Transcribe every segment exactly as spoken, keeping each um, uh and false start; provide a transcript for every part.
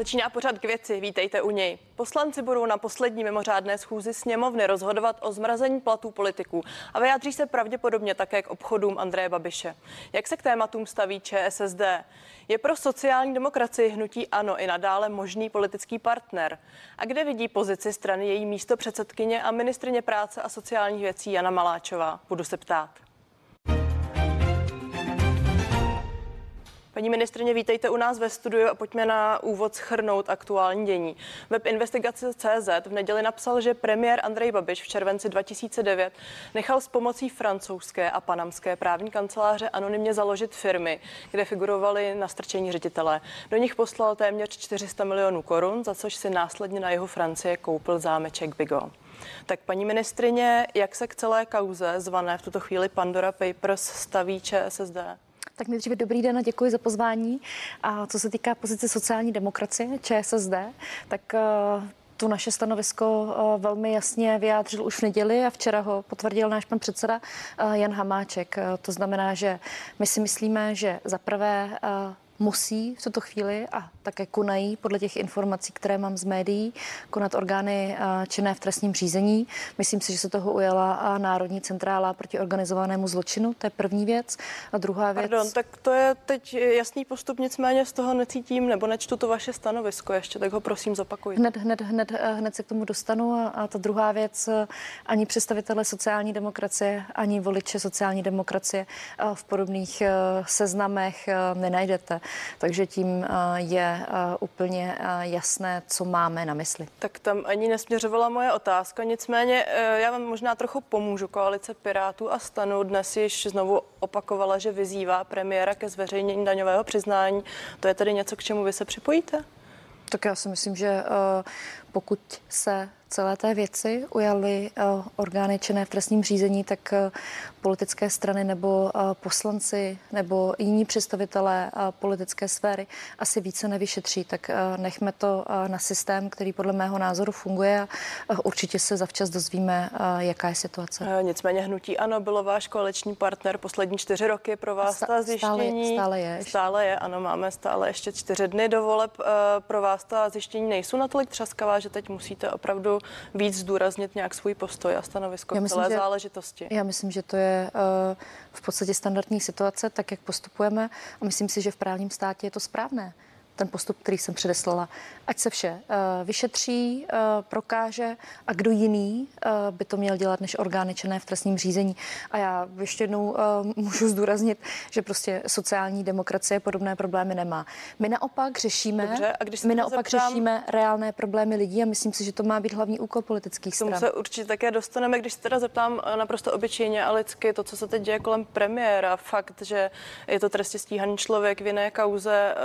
Začíná pořad K věci, vítejte u něj. Poslanci budou na poslední mimořádné schůzi sněmovny rozhodovat o zmrazení platů politiků a vyjádří se pravděpodobně také k obchodům Andreje Babiše. Jak se k tématům staví Č S S D? Je pro sociální demokracii hnutí ANO i nadále možný politický partner? A kde vidí pozici strany její místopředsedkyně a ministryně práce a sociálních věcí Jana Maláčová? Budu se ptát. Paní ministryně, vítejte u nás ve studiu a pojďme na úvod shrnout aktuální dění. Web investigace tečka cé zet v neděli napsal, že premiér Andrej Babiš v červenci dva tisíce devět nechal s pomocí francouzské a panamské právní kanceláře anonymně založit firmy, kde figurovali nastrčení ředitelé. Do nich poslal téměř čtyři sta milionů korun, za což si následně na jihu Francie koupil zámeček Bigot. Tak paní ministryně, jak se k celé kauze zvané v tuto chvíli Pandora Papers staví Č S S D? Tak nejdříve dobrý den a děkuji za pozvání. A co se týká pozice sociální demokracie, Č S S D, tak uh, to naše stanovisko uh, velmi jasně vyjádřil už v neděli a včera ho potvrdil náš pan předseda uh, Jan Hamáček. Uh, to znamená, že my si myslíme, že za prvé uh, musí v tuto chvíli a také konají podle těch informací, které mám z médií, konat orgány činné v trestním řízení. Myslím si, že se toho ujala Národní centrála proti organizovanému zločinu. To je první věc. A druhá věc... Pardon, tak to je teď jasný postup, nicméně z toho necítím nebo nečtu to vaše stanovisko ještě, tak ho prosím zopakujte. Hned, hned, hned, hned se k tomu dostanu. A ta druhá věc, ani představitelé sociální demokracie, ani voliče sociální demokracie v podobných seznamech nenajdete. Takže tím je úplně jasné, co máme na mysli. Tak tam ani nesměřovala moje otázka, nicméně já vám možná trochu pomůžu. Koalice Pirátů a STANu dnes již znovu opakovala, že vyzývá premiéra ke zveřejnění daňového přiznání. To je tedy něco, k čemu vy se připojíte? Tak já si myslím, že pokud se celé té věci ujaly orgány činné v trestním řízení, tak politické strany nebo poslanci nebo jiní představitelé politické sféry asi více nevyšetří. Tak nechme to na systém, který podle mého názoru funguje a určitě se zavčas dozvíme, jaká je situace. Nicméně hnutí ANO bylo váš koaliční partner poslední čtyři roky, pro vás Sta- ta zjištění... Stále, stále je. Stále je, ano, máme stále ještě čtyři dny do voleb. Pro vás ta zjištění nejsou natolik třaskavá, že teď musíte opravdu víc zdůraznit nějak svůj postoj a stanovisko v celé záležitosti. Já myslím, že to je uh, v podstatě standardní situace, tak jak postupujeme, a myslím si, že v právním státě je to správné. Ten postup, který jsem předeslala. Ať se vše uh, vyšetří, uh, prokáže, a kdo jiný uh, by to měl dělat než orgány činné v trestním řízení. A já ještě jednou uh, můžu zdůraznit, že prostě sociální demokracie podobné problémy nemá. My naopak řešíme, Dobře, a když my naopak zeptám, řešíme reálné problémy lidí a myslím si, že to má být hlavní úkol politických stran. K tomu se určitě také dostaneme, když se teda zeptám naprosto obyčejně a lidsky, to, co se teď děje kolem premiéra, fakt, že je to trestně stíhaný člověk v jiné kauze, uh,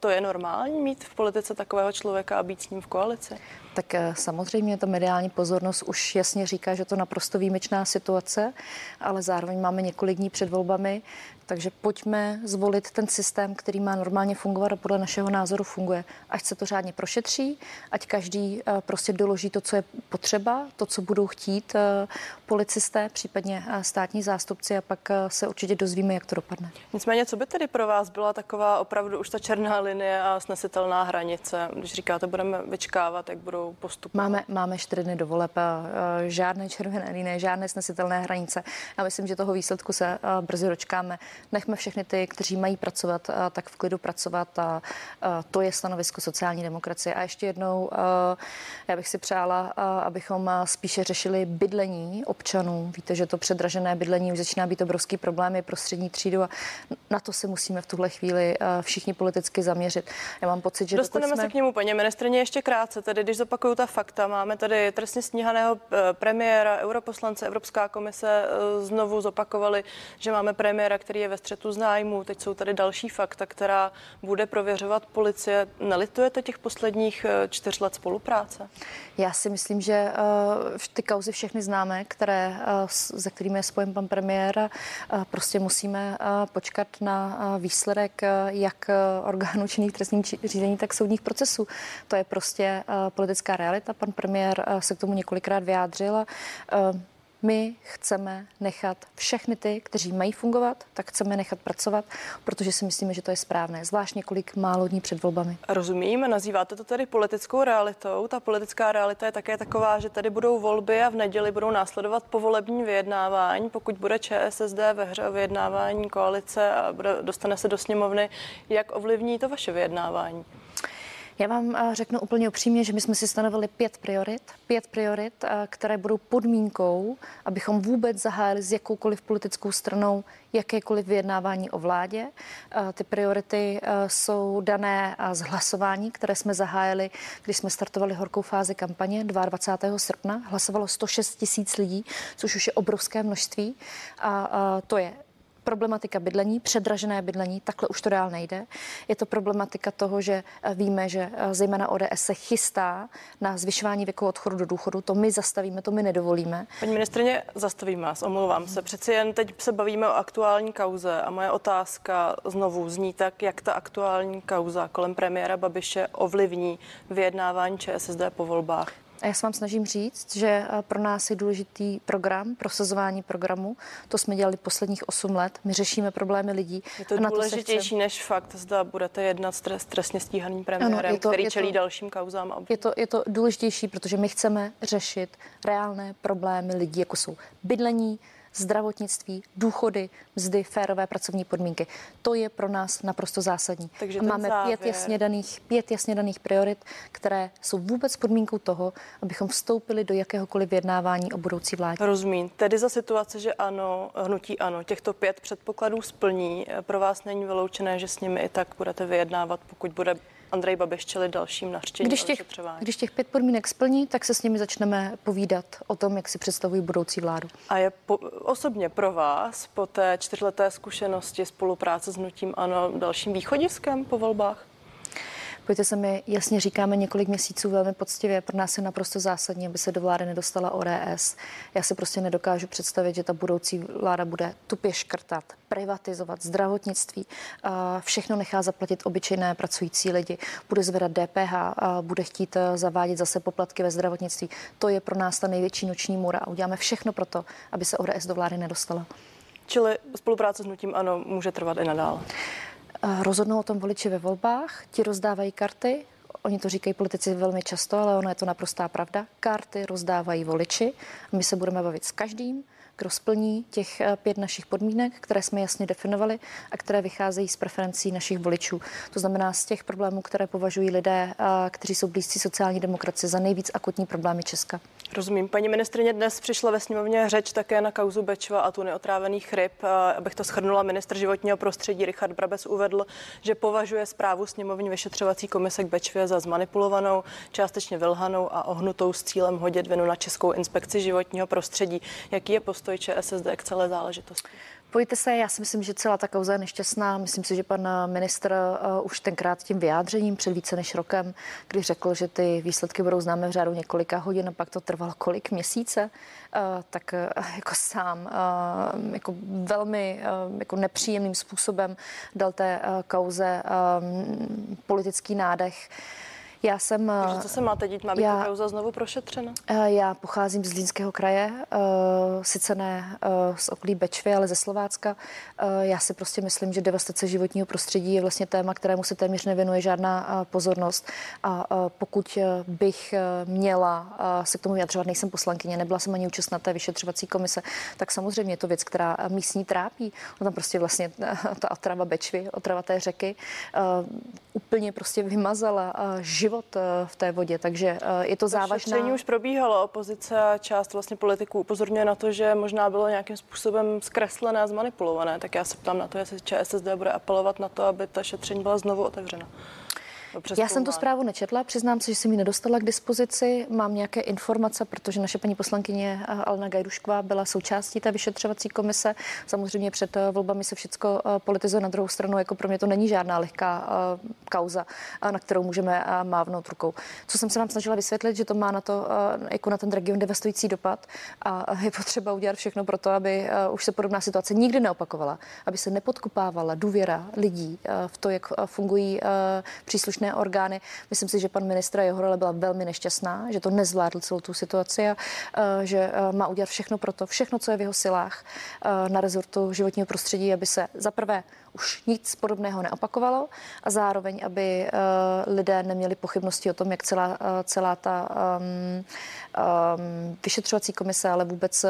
to je normální. normální mít v politice takového člověka a být s ním v koalici? Tak samozřejmě ta mediální pozornost už jasně říká, že to naprosto výjimečná situace, ale zároveň máme několik dní před volbami, takže pojďme zvolit ten systém, který má normálně fungovat a podle našeho názoru funguje. Ať se to řádně prošetří, ať každý prostě doloží to, co je potřeba, to, co budou chtít policisté, případně státní zástupci, a pak se určitě dozvíme, jak to dopadne. Nicméně, co by tedy pro vás byla taková opravdu už ta černá linie a snesitelná hranice, když říkáte, budeme vyčkávat, jak budou postupovat? Máme, máme čtyři dny do voleb, žádné červené linie, žádné snesitelné hranice. Já myslím, že toho výsledku se brzy dočkáme. Nechme všechny ty, kteří mají pracovat, tak v klidu pracovat, a to je stanovisko sociální demokracie. A ještě jednou, já bych si přála, abychom spíše řešili bydlení občanů. Víte, že to předražené bydlení už začíná být obrovský problém, je pro střední třídu a na to se musíme v tuhle chvíli všichni politicky zaměřit. Já mám pocit, že dostaneme jsme... se k němu, paní ministryně, ještě krátce. Tedy, když zopakuju ta fakta, máme tady trestně stíhaného premiéra, europoslance, Evropská komise znovu zopakovali, že máme premiéra, který je ve střetu zájmů. Teď jsou tady další fakta, která bude prověřovat policie. Nelitujete těch posledních čtyř let spolupráce? Já si myslím, že uh, ty kauzy všechny známe, které, uh, za kterými je spojen pan premiér. Uh, prostě musíme uh, počkat na uh, výsledek uh, jak orgánů činných trestním či- řízení, tak soudních procesů. To je prostě uh, politická realita. Pan premiér uh, se k tomu několikrát vyjádřil. Uh, My chceme nechat všechny ty, kteří mají fungovat, tak chceme nechat pracovat, protože si myslíme, že to je správné, zvlášť několik málo dní před volbami. Rozumím, nazýváte to tedy politickou realitou. Ta politická realita je také taková, že tady budou volby a v neděli budou následovat povolební vyjednávání. Pokud bude ČSSD ve hře o vyjednávání koalice a dostane se do sněmovny, jak ovlivní to vaše vyjednávání? Já vám řeknu úplně upřímně, že my jsme si stanovili pět priorit, pět priorit, které budou podmínkou, abychom vůbec zahájili s jakoukoliv politickou stranou jakékoliv vyjednávání o vládě. Ty priority jsou dané z hlasování, které jsme zahájili, když jsme startovali horkou fázi kampaně dvacátého druhého srpna. Hlasovalo sto šest tisíc lidí, což už je obrovské množství, a to je problematika bydlení, předražené bydlení, takhle už to dál nejde. Je to problematika toho, že víme, že zejména O D S se chystá na zvyšování věku odchodu do důchodu. To my zastavíme, to my nedovolíme. Paní ministryně, zastavím vás, omlouvám se. Přeci jen teď se bavíme o aktuální kauze a moje otázka znovu zní tak, jak ta aktuální kauza kolem premiéra Babiše ovlivní vyjednávání ČSSD po volbách. Já se vám snažím říct, že pro nás je důležitý program, prosazování programu. To jsme dělali posledních osm let. My řešíme problémy lidí. Je to na důležitější to než fakt, zda budete jednat s trestně stíhaným premiérem, ano, to, který čelí to, dalším kauzám. A je, to, je to důležitější, protože my chceme řešit reálné problémy lidí, jako jsou bydlení, zdravotnictví, důchody, mzdy, férové pracovní podmínky. To je pro nás naprosto zásadní. Takže máme závěr... pět, jasně daných, pět jasně daných priorit, které jsou vůbec podmínkou toho, abychom vstoupili do jakéhokoliv vyjednávání o budoucí vládě. Rozumím. Tedy za situace, že ano, hnutí ano, těchto pět předpokladů splní, pro vás není vyloučené, že s nimi i tak budete vyjednávat, pokud bude Andrej Babiš čelit dalším nařčením. Když těch, když těch pět podmínek splní, tak se s nimi začneme povídat o tom, jak si představují budoucí vládu. A je po, osobně pro vás po té čtyřleté zkušenosti spolupráce s hnutím ANO dalším východiskem po volbách? Pojďte se mi, jasně říkáme několik měsíců velmi poctivě, pro nás je naprosto zásadní, aby se do vlády nedostala O D S. Já si prostě nedokážu představit, že ta budoucí vláda bude tupě škrtat, privatizovat zdravotnictví, všechno nechá zaplatit obyčejné pracující lidi, bude zvedat D P H, bude chtít zavádět zase poplatky ve zdravotnictví. To je pro nás ta největší noční můra a uděláme všechno pro to, aby se O D S do vlády nedostala. Čili spolupráce s hnutím ANO může trvat i nadále? Rozhodnou o tom voliči ve volbách, ti rozdávají karty, oni to říkají politici velmi často, ale ono je to naprostá pravda, karty rozdávají voliči a my se budeme bavit s každým, kdo splní těch pět našich podmínek, které jsme jasně definovali a které vycházejí z preferencí našich voličů. To znamená z těch problémů, které považují lidé, kteří jsou blízcí sociální demokracii, za nejvíc akutní problémy Česka. Rozumím. Paní ministryně, dnes přišla ve sněmovně řeč také na kauzu Bečva a tuny otrávených ryb. Abych to shrnula, ministr životního prostředí Richard Brabec uvedl, že považuje zprávu sněmovní vyšetřovací komise k Bečvě za zmanipulovanou, částečně vylhanou a ohnutou s cílem hodit vinu na Českou inspekci životního prostředí. Jaký je post- ČSSD k celé záležitosti? Pojďte se, já si myslím, že celá ta kauza je nešťastná. Myslím si, že pan ministr uh, už tenkrát tím vyjádřením před více než rokem, kdy řekl, že ty výsledky budou známy v řádu několika hodin a pak to trvalo kolik měsíce, uh, tak uh, jako sám uh, jako velmi uh, jako nepříjemným způsobem dal té uh, kauze uh, politický nádech. Já jsem, Takže co se máte dít? Má být ta kauza znovu prošetřena? Já pocházím z Zlínského kraje, sice ne z okolí Bečvy, ale ze Slovácka. Já si prostě myslím, že devastace životního prostředí je vlastně téma, kterému se téměř nevěnuje žádná pozornost. A pokud bych měla se k tomu vyjadřovat, nejsem poslankyně, nebyla jsem ani účastna té vyšetřovací komise, tak samozřejmě je to věc, která místní trápí. No tam prostě vlastně ta otrava Bečvy, otrava té řeky, úplně prostě vymazala život v té vodě, takže je to závažná. Šetření už probíhalo, opozice a část vlastně politiků upozorňuje na to, že možná bylo nějakým způsobem zkreslené a zmanipulované, tak já se ptám na to, jestli ČSSD bude apelovat na to, aby ta šetření byla znovu otevřena. Já jsem tu zprávu nečetla, přiznám se, že jsem ji nedostala k dispozici, mám nějaké informace, protože naše paní poslankyně Alena Gajdušková byla součástí té vyšetřovací komise. Samozřejmě před volbami se všecko politizuje, na druhou stranu, jako pro mě to není žádná lehká kauza, na kterou můžeme mávnout rukou. Co jsem se vám snažila vysvětlit, že to má na to, jako na ten region devastující dopad a je potřeba udělat všechno pro to, aby už se podobná situace nikdy neopakovala, aby se nepodkopávala důvěra lidí v to, jak fungují příslušné příslušné orgány. Myslím si, že pan ministr Jehorala byla velmi nešťastná, že to nezvládl celou tu situaci a že má udělat všechno pro to, všechno, co je v jeho silách na rezortu životního prostředí, aby se za prvé už nic podobného neopakovalo a zároveň, aby lidé neměli pochybnosti o tom, jak celá, celá ta um, um, vyšetřovací komise, ale vůbec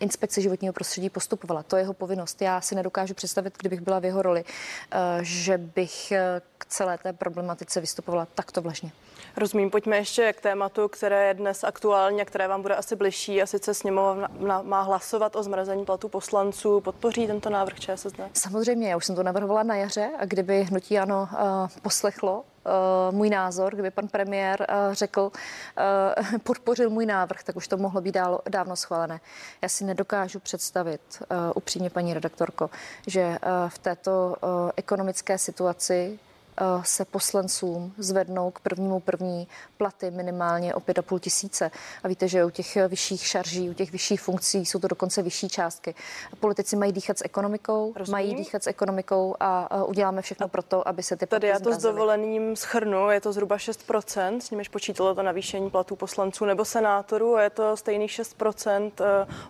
inspekce životního prostředí postupovala. To je jeho povinnost. Já si nedokážu představit, kdybych byla v jeho roli, že bych k celé té problematice vystupovala takto vlažně. Rozumím, pojďme ještě k tématu, které je dnes aktuální a které vám bude asi bližší, a sice sněmovna má hlasovat o zmrazení platů poslanců. Podpoří tento návrh ČSSD? Samozřejmě, já už jsem to navrhovala na jaře a kdyby hnutí ANO poslechlo můj názor, kdyby pan premiér řekl, podpořil můj návrh, tak už to mohlo být dávno schválené. Já si nedokážu představit, upřímně paní redaktorko, že v této ekonomické situaci se poslancům zvednou k prvnímu první platy minimálně o pět a půl tisíce. A víte, že u těch vyšších šarží, u těch vyšších funkcí jsou to dokonce vyšší částky. Politici mají dýchat s ekonomikou, Rozumím. mají dýchat s ekonomikou a uděláme všechno pro to, aby se ty platy zmrazily. Tady já to s dovolením schrnu, je to zhruba šest procent, s nimiž počítalo to navýšení platů poslanců nebo senátorů, a je to stejných šest procent,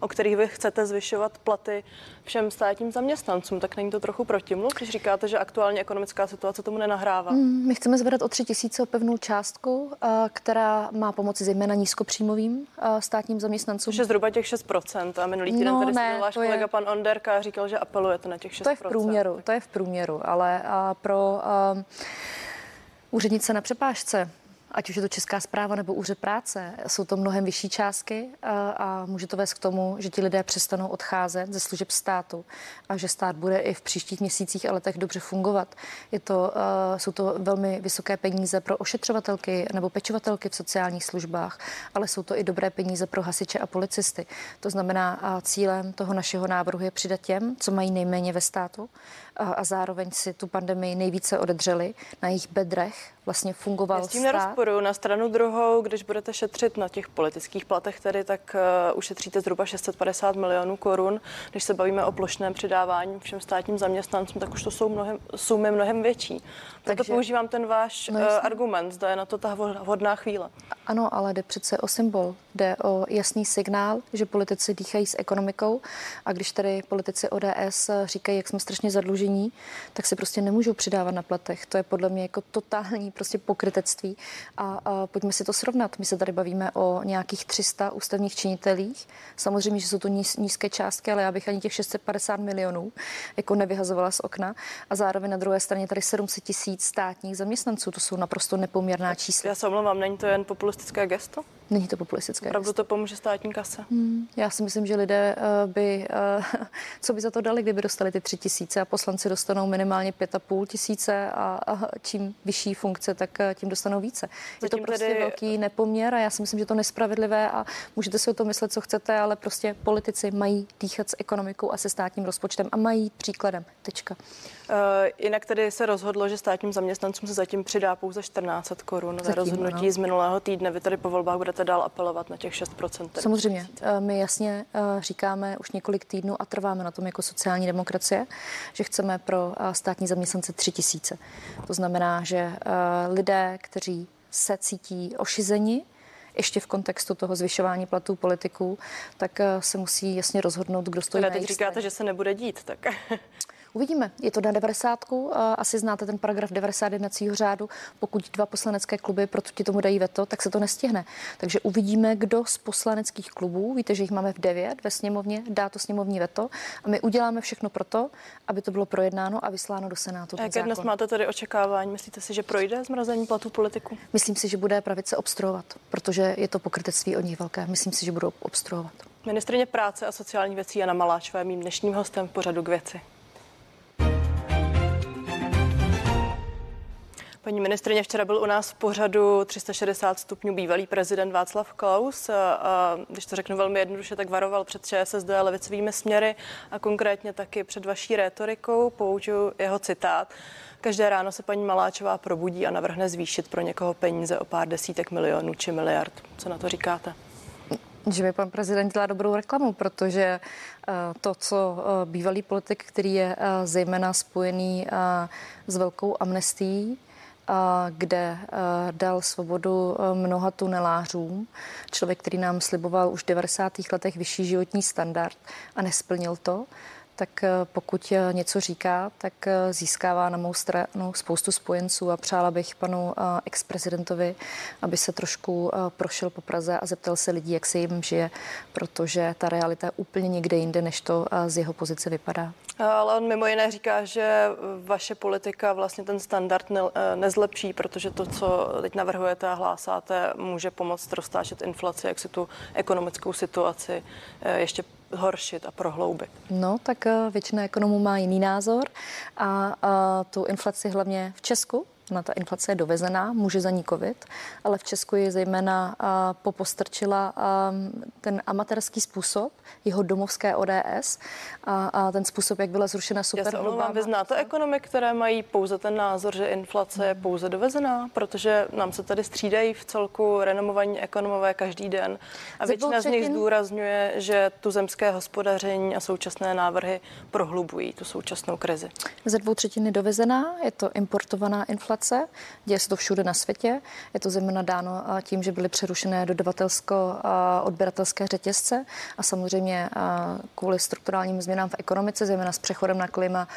o kterých vy chcete zvyšovat platy všem státním zaměstnancům. Tak není to trochu protimluv, když říkáte, že aktuálně ekonomická situace tomu nenahrává? My chceme zvedat o tři tisíce o pevnou částku, která má pomoci zejména nízkopříjmovým státním zaměstnancům. Že zhruba těch šest procent a minulý týden no, tady se váš kolega je... pan Onderka říkal, že apeluje to na těch šest procent. To je v průměru, to je v průměru, ale pro um, úřednice na přepážce, ať už je to Česká správa nebo úřad práce, jsou to mnohem vyšší částky a, a může to vést k tomu, že ti lidé přestanou odcházet ze služeb státu a že stát bude i v příštích měsících a letech dobře fungovat. Je to, uh, jsou to velmi vysoké peníze pro ošetřovatelky nebo pečovatelky v sociálních službách, ale jsou to i dobré peníze pro hasiče a policisty. To znamená, uh, cílem toho našeho návrhu je přidat těm, co mají nejméně ve státu uh, a zároveň si tu pandemii nejvíce odedřeli, na jejich bedrech vlastně fungoval stát. Na stranu druhou, když budete šetřit na těch politických platech tedy, tak uh, ušetříte zhruba šest set padesát milionů korun. Když se bavíme o plošném přidávání všem státním zaměstnancům, tak už to jsou mnohem, sumy mnohem větší. Proto Takže, používám ten váš no uh, argument, zda je na to ta vhodná chvíle. Ano, ale jde přece o symbol, jde o jasný signál, že politici dýchají s ekonomikou, a když tady politici O D S říkají, jak jsme strašně zadlužení, tak si prostě nemůžou přidávat na platech. To je podle mě jako totální prostě pokrytectví. A, a pojďme si to srovnat. My se tady bavíme o nějakých tři sta ústavních činitelích. Samozřejmě, že jsou to níz, nízké částky, ale já bych ani těch šest set padesát milionů jako nevyhazovala z okna. A zároveň na druhé straně tady sedm set tisíc státních zaměstnanců. To jsou naprosto nepoměrná čísla. Já se omlouvám, není to jen populistické gesto? Není to populistické. Opravdu to pomůže státní kase? Hmm, já si myslím, že lidé by, co by za to dali, kdyby dostali ty tři tisíce a poslanci dostanou minimálně pět a půl tisíce a, a čím vyšší funkce, tak tím dostanou více. Je Zatím to prostě tedy... velký nepoměr a já si myslím, že to nespravedlivé a můžete si o tom myslet, co chcete, ale prostě politici mají dýchat s ekonomikou a se státním rozpočtem a mají příkladem. Tečka. Uh, jinak tedy se rozhodlo, že státním zaměstnancům se zatím přidá pouze čtrnáct set korun za rozhodnutí no. z minulého týdne. Vy tady po volbách budete dál apelovat na těch šest procent. Samozřejmě. My jasně říkáme už několik týdnů a trváme na tom jako sociální demokracie, že chceme pro státní zaměstnance tři tisíce. To znamená, že lidé, kteří se cítí ošizeni, ještě v kontextu toho zvyšování platů politiků, tak se musí jasně rozhodnout, kdo stojí na jejich straně. Teď říkáte, že se nebude dít, tak... Uvidíme. Je to na devadesátku. Asi znáte ten paragraf devadesát jednacího řádu. Pokud dva poslanecké kluby proti tomu dají veto, tak se to nestihne. Takže uvidíme, kdo z poslaneckých klubů, víte, že jich máme v devět ve sněmovně, dá to sněmovní veto a my uděláme všechno pro to, aby to bylo projednáno a vysláno do Senátu. A jaké dnes máte tady očekávání? Myslíte si, že projde zmrazení platů politiků? Myslím si, že bude pravice obstruovat, protože je to pokrytectví od nich velké. Myslím si, že budou obstruovat. Ministryně práce a sociálních věcí Jana Maláčová je mým dnešním hostem v pořadu K věci. Paní ministryně, včera byl u nás v pořadu tři sta šedesát stupňů bývalý prezident Václav Klaus. A když to řeknu velmi jednoduše, tak varoval před Č S S D a levicovými směry a konkrétně taky před vaší rétorikou. Použiju jeho citát. Každé ráno se paní Maláčová probudí a navrhne zvýšit pro někoho peníze o pár desítek milionů či miliard. Co na to říkáte? Že mi pan prezident dělá dobrou reklamu, protože to, co bývalý politik, který je zejména spojený s velkou amnestií, kde dal svobodu mnoha tunelářům. Člověk, který nám sliboval už v devadesátých letech vyšší životní standard a nesplnil to, tak pokud něco říká, tak získává na mou stranu spoustu spojenců a přála bych panu ex-prezidentovi, aby se trošku prošel po Praze a zeptal se lidí, jak se jim žije, protože ta realita je úplně někde jinde, než to z jeho pozice vypadá. Ale on mimo jiné říká, že vaše politika vlastně ten standard ne- nezlepší, protože to, co teď navrhujete a hlásáte, může pomoct roztáčet inflaci, jak si tu ekonomickou situaci ještě horšit a prohloubit. No, tak většina ekonomů má jiný názor a, a tu inflaci hlavně v Česku, na ta inflace je dovezená, může za ní covid, ale v Česku je zejména a, popostrčila a, ten amatérský způsob, jeho domovské O D S a, a ten způsob, jak byla zrušena superhrubá mzda. Vy znáte ekonomy, které mají pouze ten názor, že inflace je pouze dovezená, protože nám se tady střídají v celku renomovaní ekonomové každý den a většina z nich zdůrazňuje, že tu zemské hospodaření a současné návrhy prohlubují tu současnou krizi. Ze dvou třetiny dovezená, je to importovaná inflace, děje se to všude na světě. Je to zejména dáno tím, že byly přerušené dodavatelsko-odběratelské řetězce a samozřejmě kvůli strukturálním změnám v ekonomice, zejména s přechodem na klima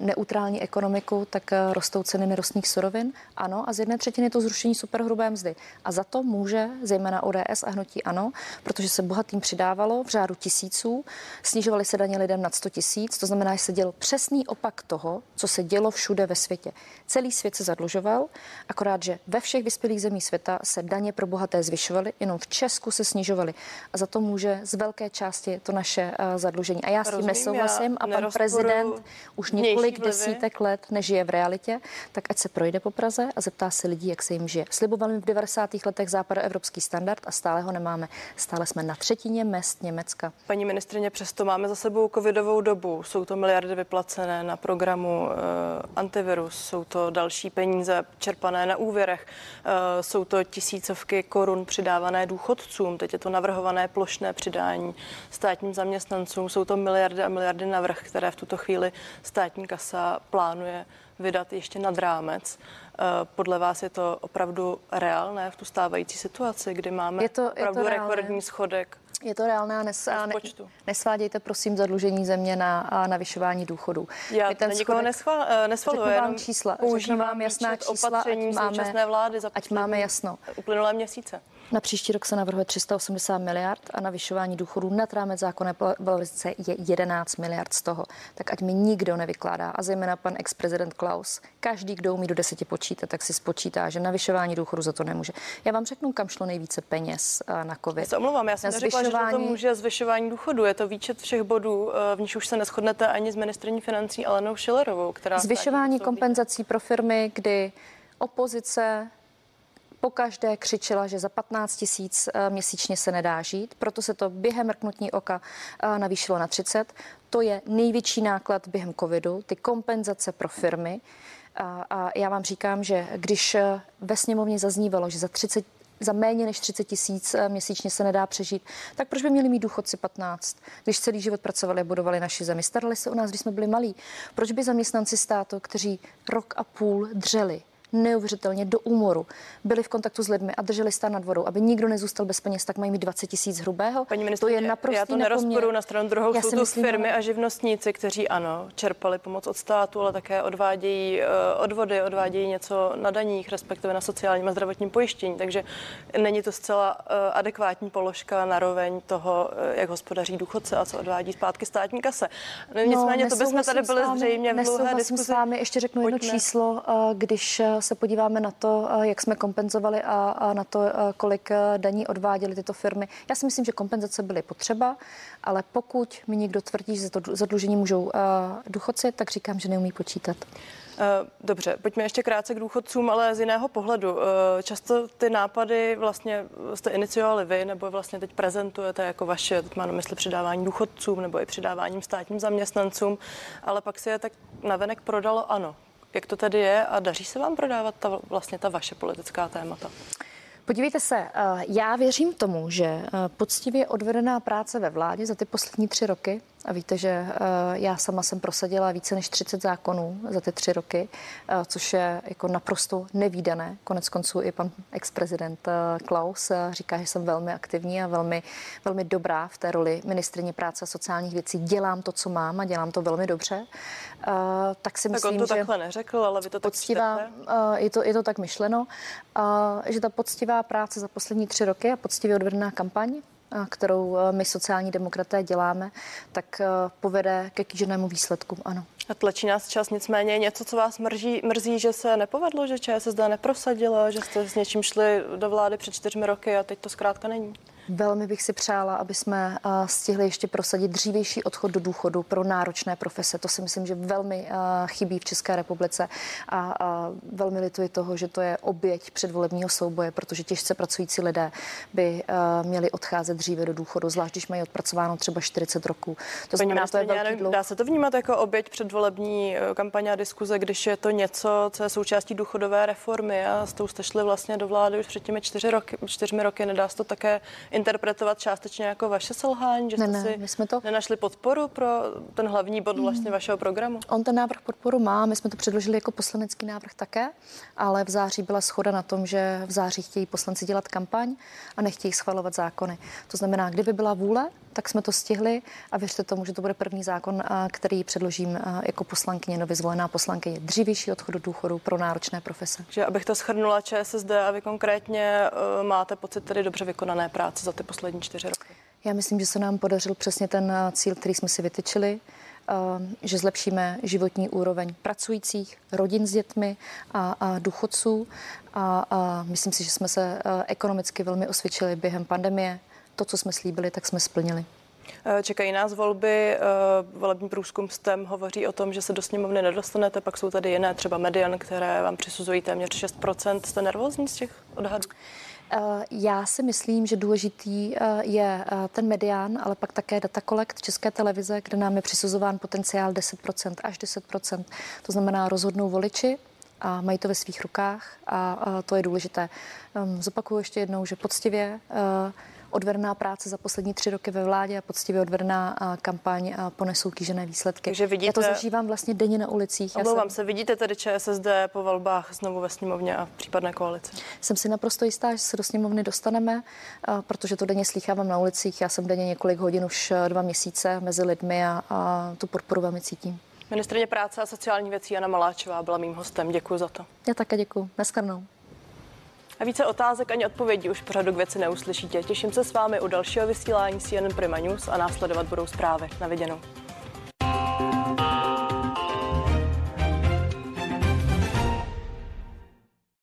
neutrální ekonomiku, tak rostou ceny nerostných surovin. Ano, a z jedné třetiny je to zrušení superhrubé mzdy. A za to může zejména O D S a hnutí ANO, protože se bohatým přidávalo v řádu tisíců, snižovaly se daně lidem nad sto tisíc, to znamená, že se děl přesný opak toho, co se dělo všude ve světě. Celý svět se zadlužoval, akorát, že ve všech vyspělých zemí světa se daně pro bohaté zvyšovaly, jenom v Česku se snižovaly. A za to může z velké části to naše uh, zadlužení. A já Rozumím, s tím nesouhlasím a pan prezident už několik desítek let nežije v realitě, tak ať se projde po Praze a zeptá se lidí, jak se jim žije. Sliboval jim v devadesátých letech západoevropský standard a stále ho nemáme. Stále jsme na třetině mest Německa. Paní ministryně, přesto máme za sebou covidovou dobu. Jsou to miliardy vyplacené na programu uh, antivirus, jsou to další peníze čerpané na úvěrech. Jsou to tisícovky korun přidávané důchodcům. Teď je to navrhované plošné přidání státním zaměstnancům. Jsou to miliardy a miliardy navrch, které v tuto chvíli státní kasa plánuje vydat ještě nad rámec. Podle vás je to opravdu reálné v tu stávající situaci, kdy máme je to, je opravdu to rekordní schodek? Je to reálné a nesá, ne, nesvádějte prosím zadlužení země na navyšování důchodů. Já ten nikoho nesvaluji, jenom čísla, používám jasná čísla, opatření současné vlády za ať máme jasno. Uplynulé měsíce. Na příští rok se navrhuje tři sta osmdesát miliard a navyšování důchodů nad rámec zákonné valorizace je jedenáct miliard z toho. Tak ať mi nikdo nevykládá, a zejména pan ex-prezident Klaus, každý, kdo umí do deseti počítat, tak si spočítá, že navyšování důchodů za to nemůže. Já vám řeknu, kam šlo nejvíce peněz na covid. Se omlouvám, já jsem neřekla, zvyšování... že to může zvyšování důchodů. Je to výčet všech bodů, v níž už se neshodnete ani s ministryní financí Alenou Schillerovou, která zvyšování kompenzací pro firmy, kdy opozice pokaždé křičela, že za patnáct tisíc měsíčně se nedá žít, proto se to během mrknutí oka navýšilo na třicet. To je největší náklad během covidu, ty kompenzace pro firmy. A, a já vám říkám, že když ve sněmovně zaznívalo, že za třicet za méně než třicet tisíc měsíčně se nedá přežít, tak proč by měli mít důchodci patnáct, když celý život pracovali a budovali naši zemi, starali se o nás, když jsme byli malí? Proč by zaměstnanci státu, kteří rok a půl dřeli neuvěřitelně do úmoru, byli v kontaktu s lidmi a drželi stán nad vodou, aby nikdo nezůstal bez peněz, tak mají mít dvacet tisíc hrubého? Paní ministryně, to je naprostý já to nerozporuji, na stranu druhou já jsou to myslím, firmy a živnostníci, kteří ano, čerpali pomoc od státu, ale také odvádějí odvody, odvádějí něco na daních, respektive na sociálním a zdravotním pojištění, takže není to zcela adekvátní položka na roveň toho, jak hospodaří důchodce a co odvádí zpátky státní kase. No, nicméně no, to bychom tady byli vámi, zřejmě v dlouhé diskuzi. S vámi ještě řeknu jedno Pojďme. číslo, když se podíváme na to, jak jsme kompenzovali a na to, kolik daní odváděly tyto firmy. Já si myslím, že kompenzace byly potřeba, ale pokud mi někdo tvrdí, že to zadlužení můžou důchodci, tak říkám, že neumí počítat. Dobře, pojďme ještě krátce k důchodcům, ale z jiného pohledu. Často ty nápady vlastně jste iniciovali vy, nebo vlastně teď prezentujete jako vaše, teď mám na mysli přidávání důchodcům nebo i přidáváním státním zaměstnancům, ale pak si je tak navenek prodalo ANO. Jak to tady je a daří se vám prodávat ta, vlastně ta vaše politická témata? Podívejte se, já věřím tomu, že poctivě odvedená práce ve vládě za ty poslední tři roky A víte, že já sama jsem prosadila více než třicet zákonů za ty tři roky, což je jako naprosto nevídané. Konec konců i pan ex-prezident Klaus říká, že jsem velmi aktivní a velmi, velmi dobrá v té roli ministryně práce a sociálních věcí. Dělám to, co mám a dělám to velmi dobře. Tak si myslím, tak on to že takhle neřekl, ale vy to tak poctivá, je to, je to tak myšleno, že ta poctivá práce za poslední tři roky a poctivě odvedená kampaň, kterou my sociální demokraté děláme, tak povede ke kýženému výsledku, ano. A tlačí nás čas, nicméně něco, co vás mrzí, mrzí, že se nepovedlo, že ČSSD neprosadila, že jste s něčím šli do vlády před čtyřmi roky a teď to zkrátka není. Velmi bych si přála, aby jsme stihli ještě prosadit dřívější odchod do důchodu pro náročné profese. To si myslím, že velmi chybí v České republice a velmi lituji toho, že to je oběť předvolebního souboje, protože těžce pracující lidé by měli odcházet dříve do důchodu, zvlášť když mají odpracováno třeba čtyřicet roků. To znamená, to je velký dluh. Dá se to vnímat jako oběť předvolební kampaně a diskuze, když je to něco, co je součástí důchodové reformy a s tou jste šli vlastně do vlády už před těmi čtyři roky, čtyřmi roky, nedá se to také interpretovat částečně jako vaše selhání, že jste ne, ne, si to nenašli podporu pro ten hlavní bod vlastně vašeho programu? On ten návrh podporu má, my jsme to předložili jako poslanecký návrh také, ale v září byla shoda na tom, že v září chtějí poslanci dělat kampaň a nechtějí schvalovat zákony. To znamená, kdyby byla vůle, tak jsme to stihli a věřte tomu, že to bude první zákon, který předložím jako poslankyně, nově zvolená poslankyně, dřívější odchod do důchodu pro náročné profese. Takže abych to shrnula, ČSSD a vy konkrétně máte pocit tedy dobře vykonané práce za ty poslední čtyři roky? Já myslím, že se nám podařil přesně ten cíl, který jsme si vytyčili, že zlepšíme životní úroveň pracujících, rodin s dětmi a, a důchodců a, a myslím si, že jsme se ekonomicky velmi osvědčili během pandemie. To, co jsme slíbili, tak jsme splnili. Čekají nás volby, volební průzkum S T E M hovoří o tom, že se do sněmovny nedostanete, pak jsou tady jiné, třeba Median, které vám přisuzují téměř šest procent. Jste nervózní z těch odhadů? Já si myslím, že důležitý je ten medián, ale pak také data kolekt České televize, kde nám je přisuzován potenciál deset procent, až deset procent. To znamená, rozhodnou voliči a mají to ve svých rukách a to je důležité. Zopakuju ještě jednou, že poctivě odvedená práce za poslední tři roky ve vládě a poctivě odvedená kampaň ponesou kýžené výsledky. Takže vidíte, já to zažívám vlastně denně na ulicích. Omlouvám jsem, se, vidíte tedy ČSSD po volbách znovu ve sněmovně a v případné koalici? Jsem si naprosto jistá, že se do sněmovny dostaneme, protože to denně slýchávám na ulicích. Já jsem denně několik hodin už dva měsíce mezi lidmi a, a tu podporu velmi cítím. Ministryně práce a sociální věcí Jana Maláčová byla mým hostem. Děkuji za to. Já také děkuji. Naschledanou. A více otázek ani odpovědí už pořadu K věci neuslyšíte. Těším se s vámi u dalšího vysílání C N N Prima News a následovat budou zprávy. Na viděnou.